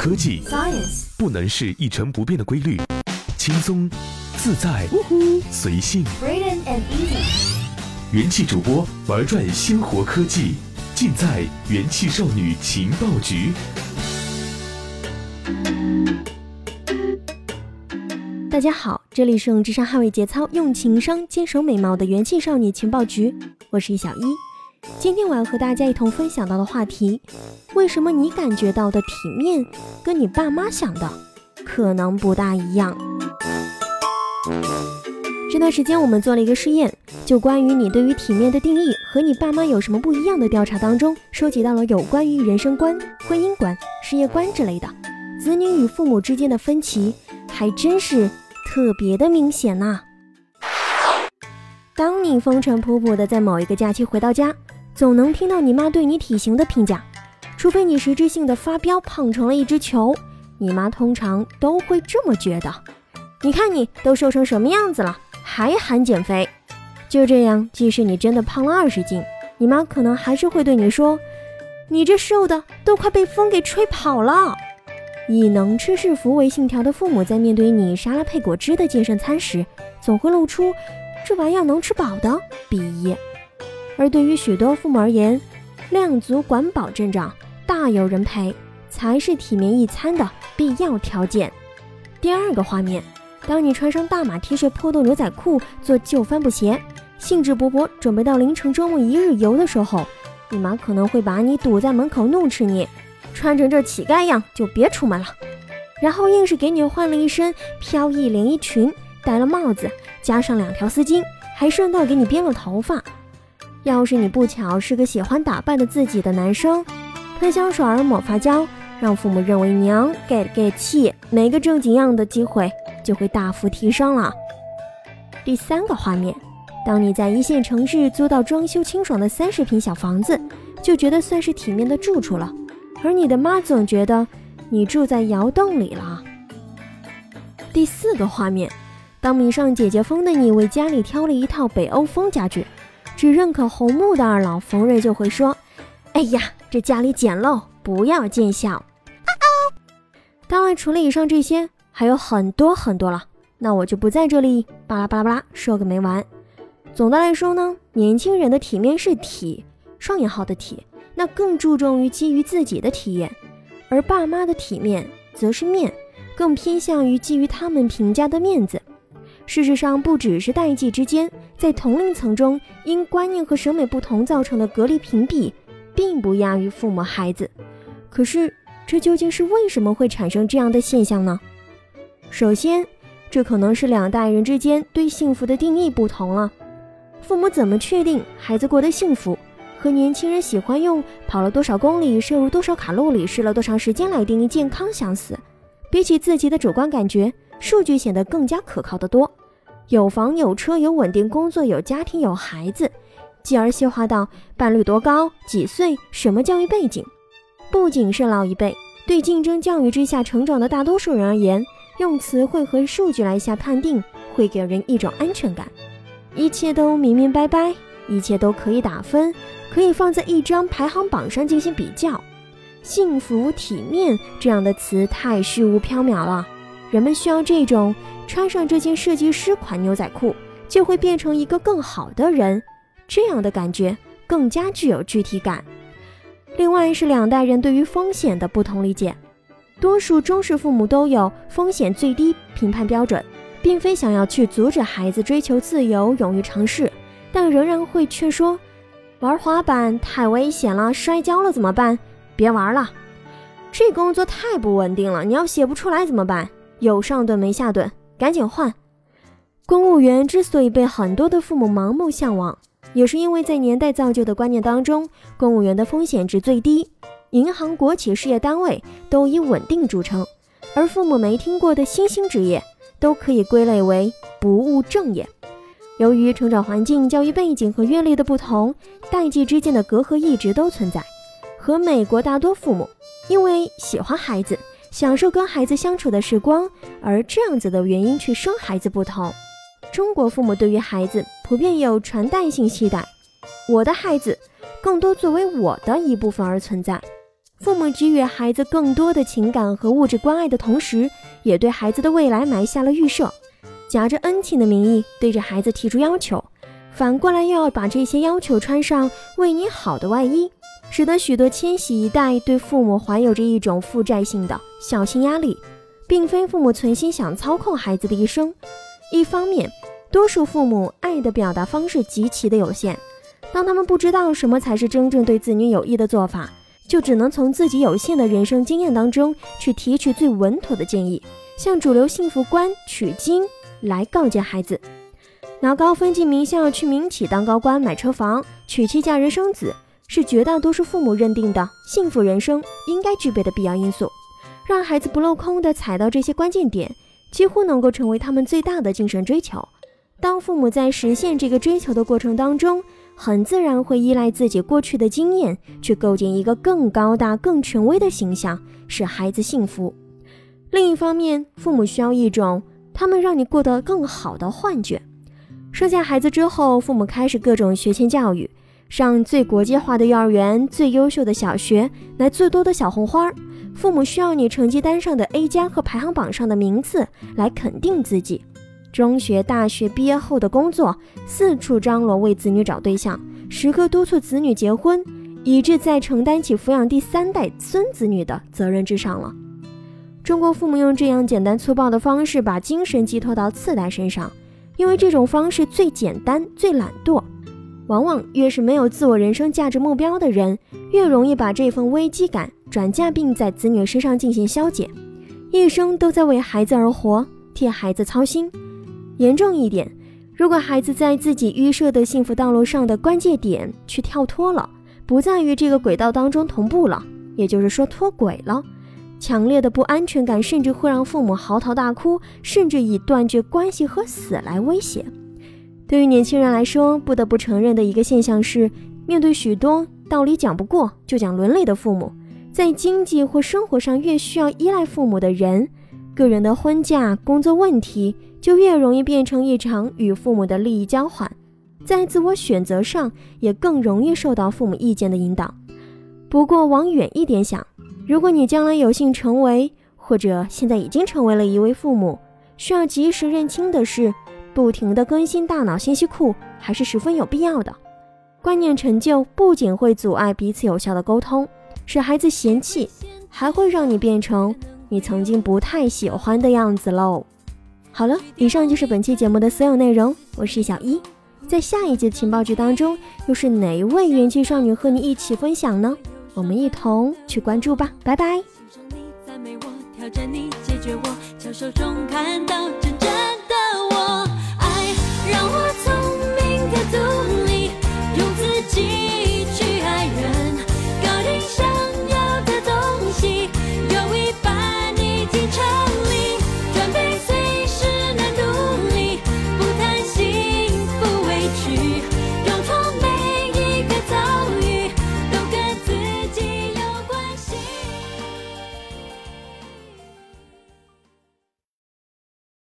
科技 Science 不能是一成不变的规律，轻松自在随性。元气主播玩转鲜活科技，尽在元气少女情报局。大家好，这里是用智商捍卫节操，用情商坚守美貌的元气少女情报局，我是易小一。今天我要和大家一同分享到的话题，为什么你感觉到的体面跟你爸妈想的可能不大一样。这段时间我们做了一个试验，就关于你对于体面的定义和你爸妈有什么不一样的调查当中，收集到了有关于人生观、婚姻观、事业观之类的，子女与父母之间的分歧还真是特别的明显呐。当你风尘仆仆的在某一个假期回到家，总能听到你妈对你体型的评价，除非你实质性的发飙胖成了一只球，你妈通常都会这么觉得：你看你都瘦成什么样子了，还喊减肥。就这样，即使你真的胖了20斤，你妈可能还是会对你说：你这瘦的都快被风给吹跑了。以能吃是福为信条的父母，在面对你沙拉配果汁的健身餐时，总会露出这玩意儿能吃饱的鄙夷。而对于许多父母而言，量足管饱阵仗，大有人陪，才是体面一餐的必要条件。第二个画面，当你穿上大码 T 恤、破洞牛仔裤，做旧帆布鞋，兴致勃勃准备到凌晨周末一日游的时候，你妈可能会把你堵在门口怒斥你：穿成这乞丐样就别出门了。然后硬是给你换了一身飘逸连衣裙，戴了帽子，加上2条丝巾，还顺道给你编了头发。要是你不巧是个喜欢打扮的自己的男生，喷香水儿、抹发胶，让父母认为娘给气，每个正经样的机会就会大幅提升了。第三个画面，当你在一线城市租到装修清爽的30平小房子，就觉得算是体面的住处了，而你的妈总觉得你住在窑洞里了。第四个画面，当迷上姐姐风的你为家里挑了一套北欧风家具，只认可红木的二老冯瑞就会说：哎呀，这家里简陋，不要见笑。当然除了以上这些还有很多很多了，那我就不在这里巴拉巴拉巴拉说个没完。总的来说呢，年轻人的体面是体双引号的体，那更注重于基于自己的体验，而爸妈的体面则是面，更偏向于基于他们评价的面子。事实上不只是代际之间，在同龄层中因观念和审美不同造成的隔离屏蔽并不亚于父母孩子。可是这究竟是为什么会产生这样的现象呢？首先，这可能是2代人之间对幸福的定义不同了。父母怎么确定孩子过得幸福，和年轻人喜欢用跑了多少公里、摄入多少卡路里、吃了多长时间来定义健康相似。比起自己的主观感觉，数据显得更加可靠得多。有房有车有稳定工作有家庭有孩子，继而细化到伴侣多高、几岁、什么教育背景。不仅是老一辈，对竞争教育之下成长的大多数人而言，用词汇和数据来下判定会给人一种安全感，一切都明明白白，一切都可以打分，可以放在一张排行榜上进行比较。幸福、体面这样的词太虚无缥缈了，人们需要这种穿上这件设计师款牛仔裤就会变成一个更好的人，这样的感觉更加具有具体感。另外是2代人对于风险的不同理解，多数中式父母都有风险最低评判标准，并非想要去阻止孩子追求自由、勇于尝试，但仍然会劝说玩滑板太危险了，摔跤了怎么办？别玩了。这工作太不稳定了，你要写不出来怎么办？有上顿没下顿，赶紧换。公务员之所以被很多的父母盲目向往，也是因为在年代造就的观念当中，公务员的风险值最低，银行、国企、事业单位都以稳定著称，而父母没听过的新兴职业都可以归类为不务正业。由于成长环境、教育背景和阅历的不同，代际之间的隔阂一直都存在。和美国大多父母因为喜欢孩子、享受跟孩子相处的时光，而这样子的原因去生孩子不同，中国父母对于孩子普遍有传代性期待，我的孩子更多作为我的一部分而存在。父母给予孩子更多的情感和物质关爱的同时，也对孩子的未来埋下了预设，夹着恩情的名义对着孩子提出要求，反过来又要把这些要求穿上为你好的外衣，使得许多千禧一代对父母怀有着一种负债性的小心压力，并非父母存心想操控孩子的一生。一方面，多数父母爱的表达方式极其的有限，当他们不知道什么才是真正对子女有益的做法，就只能从自己有限的人生经验当中去提取最稳妥的建议，向主流幸福观取经来告诫孩子。拿高分进名校，去民企当高官，买车房，娶妻嫁人生子，是绝大多数父母认定的幸福人生应该具备的必要因素。让孩子不落空地踩到这些关键点，几乎能够成为他们最大的精神追求。当父母在实现这个追求的过程当中，很自然会依赖自己过去的经验，去构建一个更高大更权威的形象，使孩子幸福。另一方面，父母需要一种他们让你过得更好的幻觉。生下孩子之后，父母开始各种学前教育，上最国际化的幼儿园，最优秀的小学，拿最多的小红花。父母需要你成绩单上的 A 加和排行榜上的名次来肯定自己。中学大学毕业后的工作，四处张罗为子女找对象，时刻督促子女结婚，以致在承担起抚养第三代孙子女的责任之上了。中国父母用这样简单粗暴的方式把精神寄托到次代身上，因为这种方式最简单最懒惰。往往越是没有自我人生价值目标的人，越容易把这份危机感转嫁并在子女身上进行消解，一生都在为孩子而活，替孩子操心。严重一点，如果孩子在自己预设的幸福道路上的关键点去跳脱了，不在于这个轨道当中同步了，也就是说脱轨了，强烈的不安全感甚至会让父母嚎啕大哭，甚至以断绝关系和死来威胁。对于年轻人来说，不得不承认的一个现象是，面对许多道理讲不过就讲伦理的父母，在经济或生活上越需要依赖父母的人，个人的婚嫁、工作问题就越容易变成一场与父母的利益交换，在自我选择上也更容易受到父母意见的引导。不过往远一点想，如果你将来有幸成为，或者现在已经成为了一位父母，需要及时认清的是，不停地更新大脑信息库还是十分有必要的。观念陈旧不仅会阻碍彼此有效的沟通，使孩子嫌弃，还会让你变成你曾经不太喜欢的样子喽。好了，以上就是本期节目的所有内容，我是小一。在下一集情报局当中，又是哪一位元气少女和你一起分享呢？我们一同去关注吧，拜拜。